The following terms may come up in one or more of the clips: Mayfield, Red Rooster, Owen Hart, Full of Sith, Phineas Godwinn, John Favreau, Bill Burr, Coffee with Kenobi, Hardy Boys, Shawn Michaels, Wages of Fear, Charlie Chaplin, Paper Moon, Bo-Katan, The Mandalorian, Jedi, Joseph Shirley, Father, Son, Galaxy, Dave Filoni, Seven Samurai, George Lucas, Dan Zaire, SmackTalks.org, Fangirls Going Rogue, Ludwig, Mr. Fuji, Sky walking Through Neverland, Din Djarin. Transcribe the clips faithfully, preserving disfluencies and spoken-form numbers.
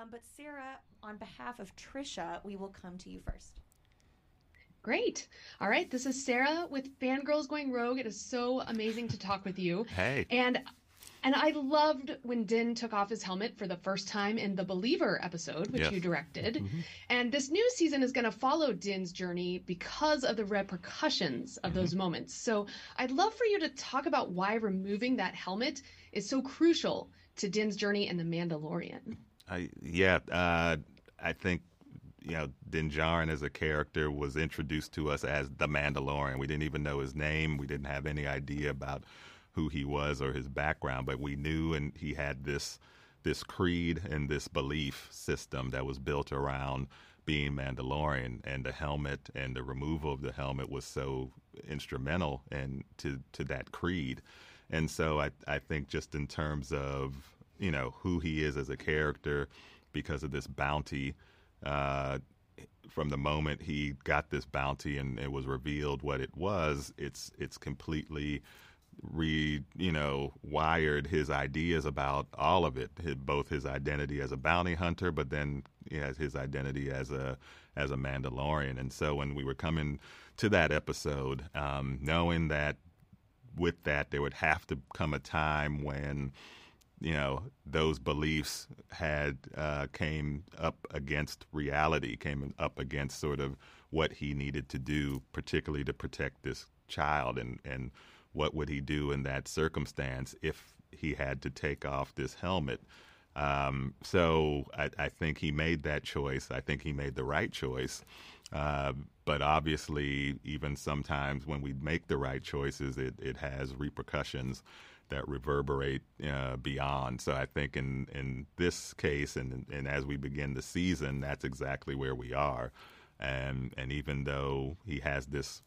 Um, but Sarah, on behalf of Trisha, we will come to you first. Great. All right. This is Sarah with Fangirls Going Rogue. It is so amazing to talk with you. Hey. And and I loved when Din took off his helmet for the first time in the Believer episode, which yes. you directed. Mm-hmm. And this new season is going to follow Din's journey because of the repercussions of mm-hmm. those moments. So I'd love for you to talk about why removing that helmet is so crucial to Din's journey in The Mandalorian. I, yeah, uh, I think. You know, Din Djarin as a character was introduced to us as the Mandalorian. We didn't even know his name. We didn't have any idea about who he was or his background, but we knew, and he had this this creed and this belief system that was built around being Mandalorian, and the helmet and the removal of the helmet was so instrumental in, to, to that creed. And so I, I think just in terms of, you know, who he is as a character because of this bounty, Uh, from the moment he got this bounty and it was revealed what it was, it's it's completely re you know wired his ideas about all of it, his, both his identity as a bounty hunter, but then he has his identity as a as a Mandalorian. And so when we were coming to that episode, um, knowing that with that there would have to come a time when, you know, those beliefs had uh, came up against reality, came up against sort of what he needed to do, particularly to protect this child. And, and what would he do in that circumstance if he had to take off this helmet? Um, so I, I think he made that choice. I think he made the right choice. Uh, but obviously, even sometimes when we make the right choices, it, it has repercussions that reverberate uh, beyond. So I think in, in this case, and and as we begin the season, that's exactly where we are. And and even though he has this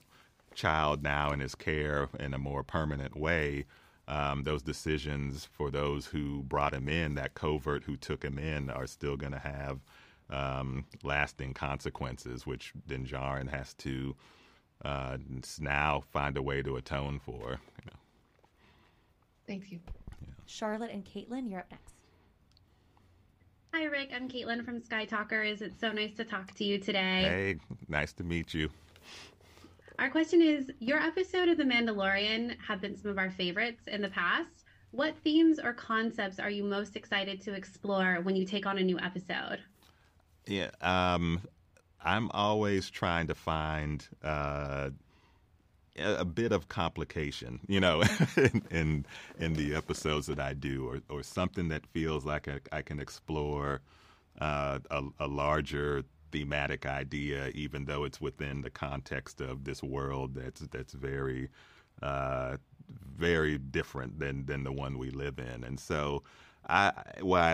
child now in his care in a more permanent way, um, those decisions for those who brought him in, that covert who took him in, are still going to have um, lasting consequences, which Din Djarin has to uh, now find a way to atone for. You know. Thank you. Yeah. Charlotte and Caitlin, you're up next. Hi, Rick. I'm Caitlin from Sky Talkers. It's so nice to talk to you today. Hey, nice to meet you. Our question is, your episode of The Mandalorian have been some of our favorites in the past. What themes or concepts are you most excited to explore when you take on a new episode? Yeah, um, I'm always trying to find uh a bit of complication, you know, in, in in the episodes that I do, or or something that feels like I, I can explore uh, a, a larger thematic idea, even though it's within the context of this world that's that's very, uh, very different than than the one we live in. And so, I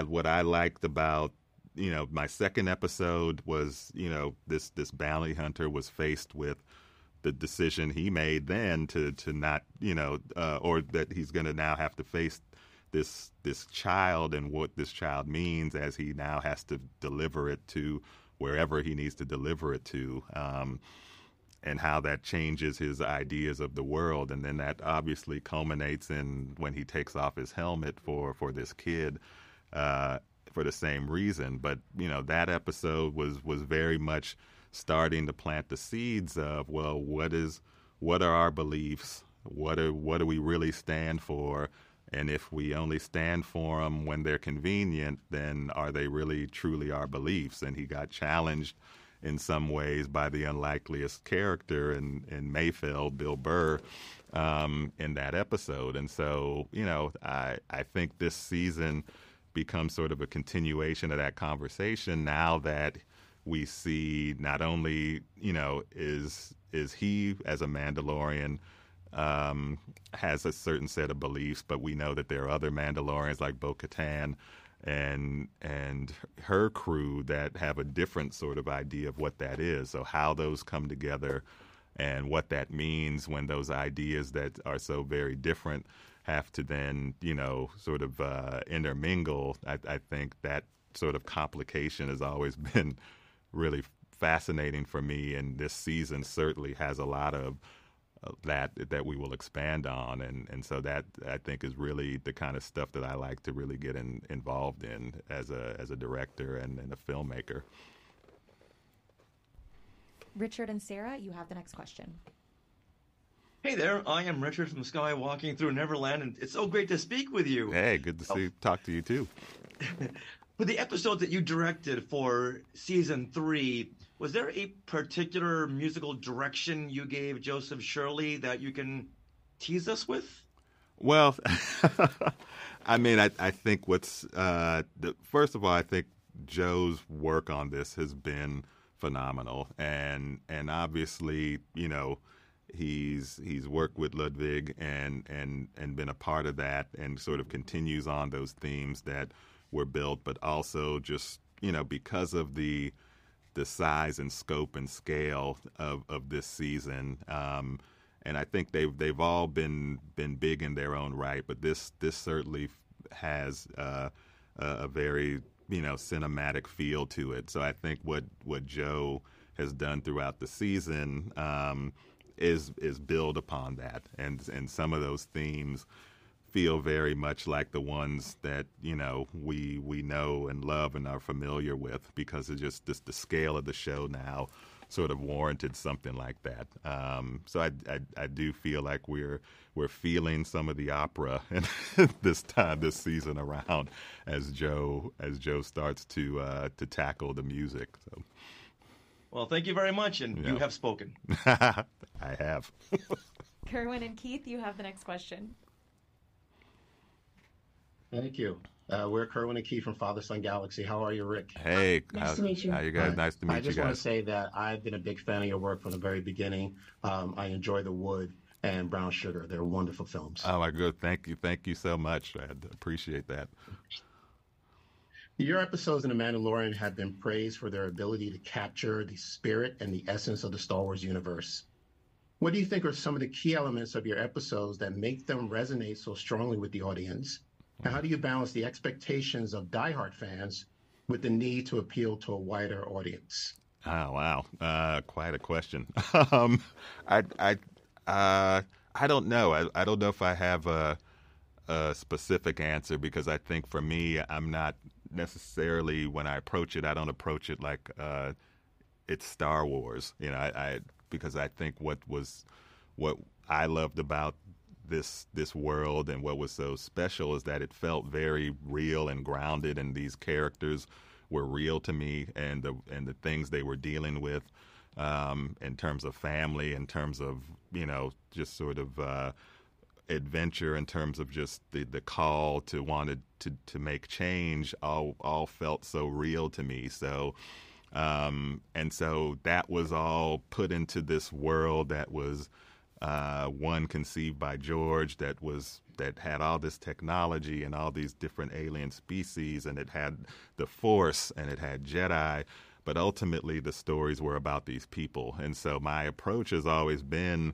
what I liked about, you know, my second episode was, you know, this this bounty hunter was faced with the decision he made then to, to not, you know, uh, or that he's going to now have to face this this child and what this child means as he now has to deliver it to wherever he needs to deliver it to, um, and how that changes his ideas of the world. And then that obviously culminates in when he takes off his helmet for, for this kid uh, for the same reason. But, you know, that episode was, was very much starting to plant the seeds of, well, what is, what are our beliefs? What are, what do we really stand for? And if we only stand for them when they're convenient, then are they really truly our beliefs? And he got challenged in some ways by the unlikeliest character in, in Mayfield, Bill Burr, um, in that episode. And so, you know, I, I think this season becomes sort of a continuation of that conversation now that we see not only, you know, is is he as a Mandalorian um, has a certain set of beliefs, but we know that there are other Mandalorians like Bo-Katan and and her crew that have a different sort of idea of what that is. So how those come together and what that means when those ideas that are so very different have to then, you know, sort of uh, intermingle. I, I think that sort of complication has always been really fascinating for me, and this season certainly has a lot of that that we will expand on, and and so that I think is really the kind of stuff that I like to really get in, involved in as a as a director and, and a filmmaker. Richard and Sarah, you have the next question. Hey there, I am Richard from Sky Walking Through Neverland, and it's so great to speak with you. Hey, good to see, oh. talk to you too. For the episode that you directed for season three, was there a particular musical direction you gave Joseph Shirley that you can tease us with? Well, I mean, I, I think what's uh, the, first of all, I think Joe's work on this has been phenomenal, and and obviously, you know, he's he's worked with Ludwig and and and been a part of that, and sort of continues on those themes that were built, but also just, you know, because of the the size and scope and scale of, of this season, um, and I think they've they've all been been big in their own right, but this this certainly has uh, a very, you know, cinematic feel to it. So I think what what Joe has done throughout the season um, is is build upon that, and and some of those themes feel very much like the ones that, you know, we we know and love and are familiar with, because it's just, just the scale of the show now sort of warranted something like that. Um, so I, I I do feel like we're we're feeling some of the opera and this time this season around as Joe as Joe starts to uh, to tackle the music. So. Well, thank you very much, and yeah. you have spoken. I have. Kerwin and Keith, you have the next question. Thank you. Uh, we're Kerwin and Keith from Father, Son, Galaxy. How are you, Rick? Hey. Nice uh, to meet you. How you guys? Hi. Nice to meet you guys. I just want to say that I've been a big fan of your work from the very beginning. Um, I enjoy The Wood and Brown Sugar. They're wonderful films. Oh, my good. Thank you. Thank you so much. I appreciate that. Your episodes in The Mandalorian have been praised for their ability to capture the spirit and the essence of the Star Wars universe. What do you think are some of the key elements of your episodes that make them resonate so strongly with the audience? And how do you balance the expectations of diehard fans with the need to appeal to a wider audience? Oh, wow. Uh, quite a question. um, I, I, uh, I don't know. I, I don't know if I have a, a specific answer, because I think for me, I'm not necessarily, when I approach it, I don't approach it like uh, it's Star Wars. You know, I, I because I think what was what I loved about this this world and what was so special is that it felt very real and grounded, and these characters were real to me, and the and the things they were dealing with um, in terms of family, in terms of, you know, just sort of uh, adventure, in terms of just the, the call to wanted to, to make change, all all felt so real to me. So um, and so that was all put into this world that was Uh, one conceived by George, that was that had all this technology and all these different alien species, and it had the Force and it had Jedi, but ultimately the stories were about these people. And so my approach has always been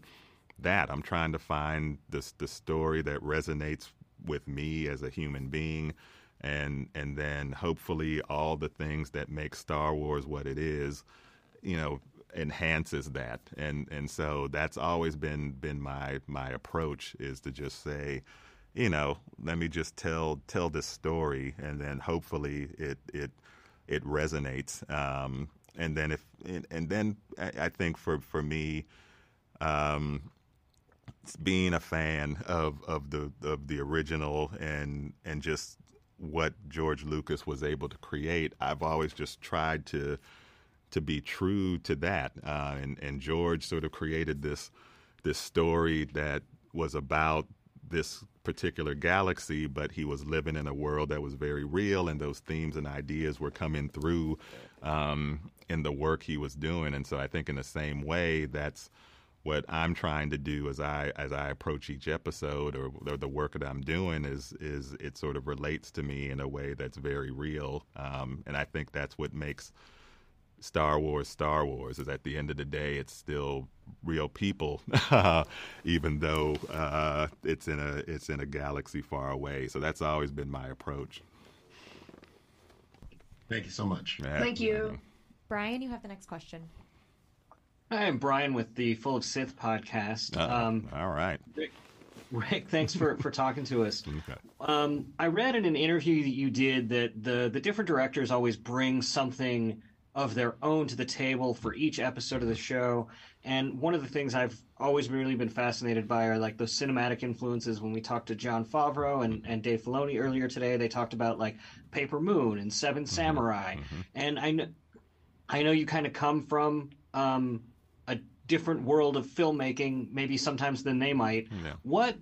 that I'm trying to find this the story that resonates with me as a human being, and and then hopefully all the things that make Star Wars what it is, you know, enhances that, and and so that's always been been my my approach, is to just say, you know, let me just tell tell this story, and then hopefully it it it resonates, um and then if and, and then I, I think for for me, um being a fan of of the of the original and and just what George Lucas was able to create, I've always just tried to to be true to that. Uh, and, and George sort of created this this story that was about this particular galaxy, but he was living in a world that was very real, and those themes and ideas were coming through um, in the work he was doing. And so I think in the same way, that's what I'm trying to do as I as I approach each episode, or, or the work that I'm doing, is is it sort of relates to me in a way that's very real. Um, and I think that's what makes Star Wars Star Wars, is at the end of the day, it's still real people, even though uh, it's in a it's in a galaxy far away. So that's always been my approach. Thank you so much. Yeah. Thank you. Brian, you have the next question. Hi, I'm Brian with the Full of Sith podcast. Uh, um, all right. Rick, Rick thanks for, for talking to us. Okay. Um, I read in an interview that you did that the, the different directors always bring something of their own to the table for each episode of the show. And one of the things I've always really been fascinated by are like those cinematic influences. When we talked to John Favreau and, and Dave Filoni earlier today, they talked about like Paper Moon and Seven Samurai. Mm-hmm. And I, kn- I know you kind of come from... Um, different world of filmmaking, maybe sometimes than they might. Yeah. What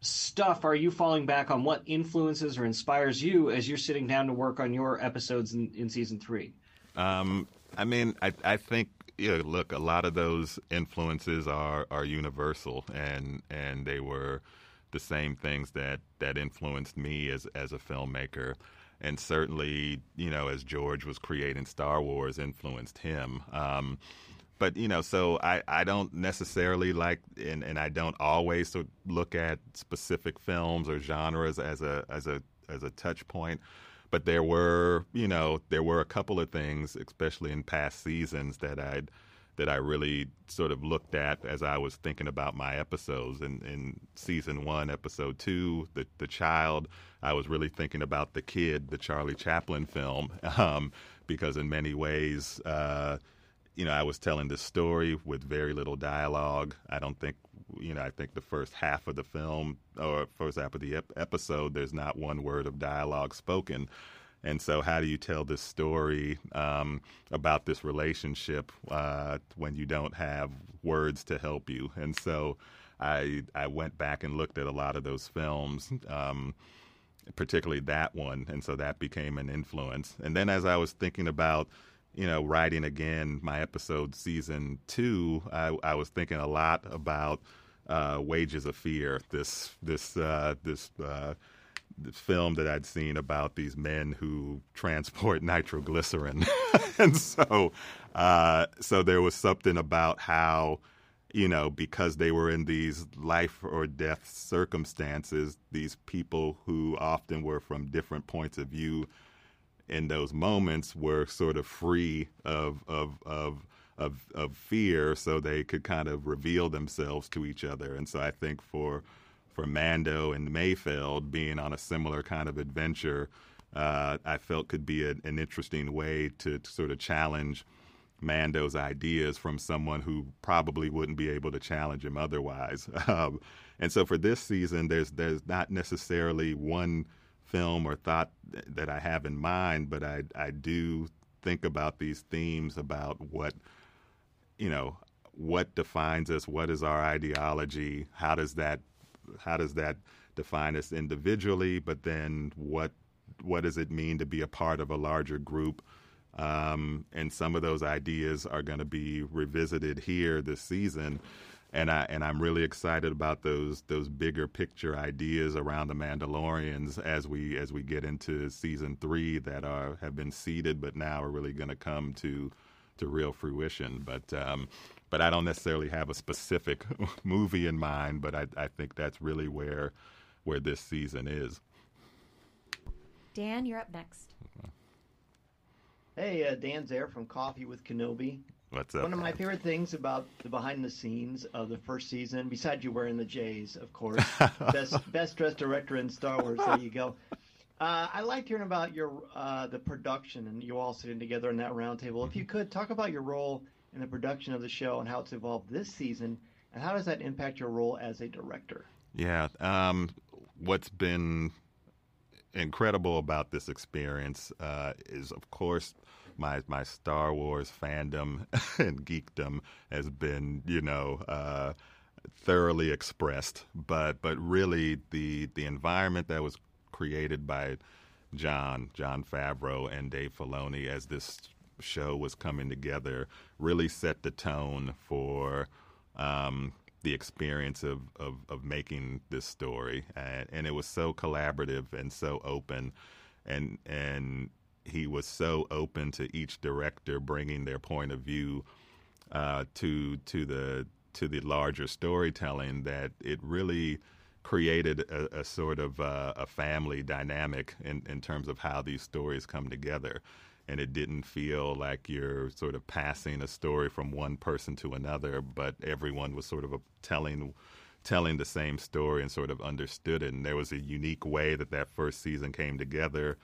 stuff are you falling back on? What influences or inspires you as you're sitting down to work on your episodes in, in season three? Um, I mean, I, I think, you know, look, a lot of those influences are, are universal, and and they were the same things that, that influenced me as as a filmmaker. And certainly, you know, as George was creating Star Wars, influenced him. Um, But, you know, so I, I don't necessarily like, and, and I don't always sort of look at specific films or genres as a as a as a touch point. But there were, you know, there were a couple of things, especially in past seasons, that I that I really sort of looked at as I was thinking about my episodes. In, in season one, episode two, the the child, I was really thinking about The Kid, the Charlie Chaplin film, um, because in many ways. Uh, You know, I was telling this story with very little dialogue. I don't think, you know, I think the first half of the film or first half of the ep- episode, there's not one word of dialogue spoken. And so how do you tell this story um, about this relationship uh, when you don't have words to help you? And so I I went back and looked at a lot of those films, um, particularly that one. And so that became an influence. And then as I was thinking about, you know, writing again my episode season two, I, I was thinking a lot about uh, Wages of Fear, this this uh, this uh, film that I'd seen about these men who transport nitroglycerin, and so uh, so there was something about how, you know, because they were in these life or death circumstances, these people who often were from different points of view in those moments were sort of free of of of of of fear, so they could kind of reveal themselves to each other. And so I think for for Mando and Mayfield being on a similar kind of adventure, uh, I felt could be a, an interesting way to, to sort of challenge Mando's ideas from someone who probably wouldn't be able to challenge him otherwise. Um, and so for this season, there's there's not necessarily one film or thought that I have in mind, but I I do think about these themes about what, you know, what defines us, what is our ideology, how does that how does that define us individually, but then what what does it mean to be a part of a larger group? Um, and some of those ideas are going to be revisited here this season. And I and I'm really excited about those those bigger picture ideas around the Mandalorians as we as we get into season three that are have been seeded but now are really going to come to to real fruition. But um, but I don't necessarily have a specific movie in mind. But I I think that's really where where this season is. Dan, you're up next. Hey, uh, Dan Zaire from Coffee with Kenobi. What's up? One of my favorite things about the behind the scenes of the first season, besides you wearing the J's, of course, best best dressed director in Star Wars. There you go. Uh, I liked hearing about your uh, the production and you all sitting together in that roundtable. If you could talk about your role in the production of the show and how it's evolved this season, and how does that impact your role as a director? Yeah, um, what's been incredible about this experience uh, is, of course, My my Star Wars fandom and geekdom has been, you know, uh, thoroughly expressed. But but really the the environment that was created by John, John Favreau and Dave Filoni as this show was coming together really set the tone for um, the experience of, of, of making this story. And, and it was so collaborative and so open and and he was so open to each director bringing their point of view uh, to to the to the larger storytelling that it really created a, a sort of uh, a family dynamic in, in terms of how these stories come together. and it didn't feel like you're sort of passing a story from one person to another, but everyone was sort of a telling telling the same story and sort of understood it. And there was a unique way that that first season came together,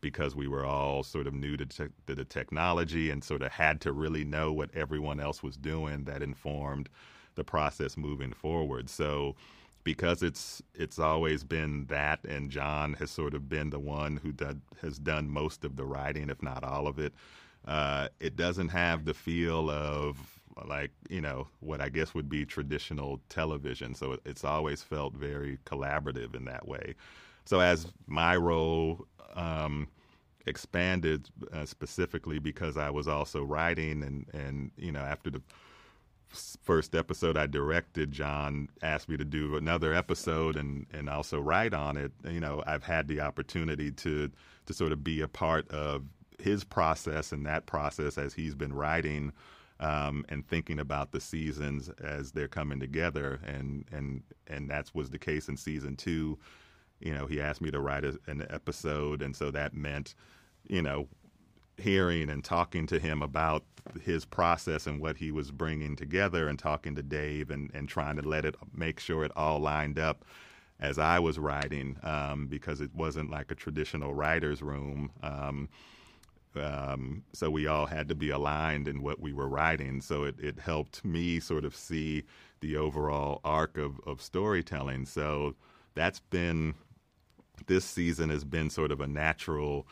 because we were all sort of new to, te- to the technology and sort of had to really know what everyone else was doing. That informed the process moving forward. So because it's it's always been that, and John has sort of been the one who did, has done most of the writing, if not all of it, uh, it doesn't have the feel of, like, you know, what I guess would be traditional television. So it, it's always felt very collaborative in that way. So as my role um, expanded uh, specifically because I was also writing, and, and, you know, after the first episode I directed, John asked me to do another episode and, and also write on it. You know, I've had the opportunity to, to sort of be a part of his process and that process as he's been writing um, and thinking about the seasons as they're coming together. And, and, and that was the case in season two. You know, he asked me to write a, an episode, and so that meant, you know, hearing and talking to him about his process and what he was bringing together, and talking to Dave and, and trying to let it make sure it all lined up as I was writing, um, because it wasn't like a traditional writer's room. Um, um, so we all had to be aligned in what we were writing. So it, it helped me sort of see the overall arc of, of storytelling. So that's been... this season has been sort of a natural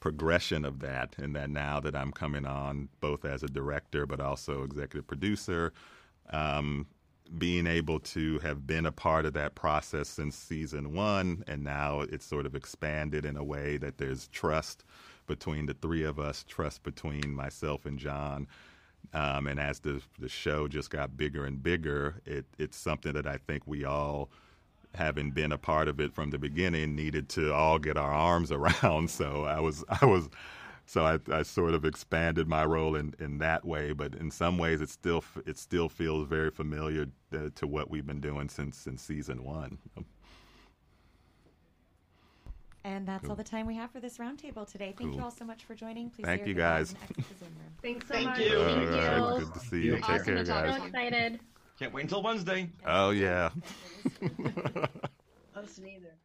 progression of that, and that now that I'm coming on both as a director but also executive producer, um, being able to have been a part of that process since season one, and now it's sort of expanded in a way that there's trust between the three of us, trust between myself and John. Um, and as the the show just got bigger and bigger, it, it's something that I think we all, having been a part of it from the beginning, needed to all get our arms around. So I was, I was, so I, I sort of expanded my role in, in that way. But in some ways, it still it still feels very familiar to, to what we've been doing since since season one. And that's cool. All the time we have for this roundtable today. Thank cool. you all so much for joining. Please Thank you guys. Thanks so Thank much. You. Thank you. Right. Good to see you. Awesome. Take care, guys. So excited. Can't wait until Wednesday. Oh, yeah. Us neither.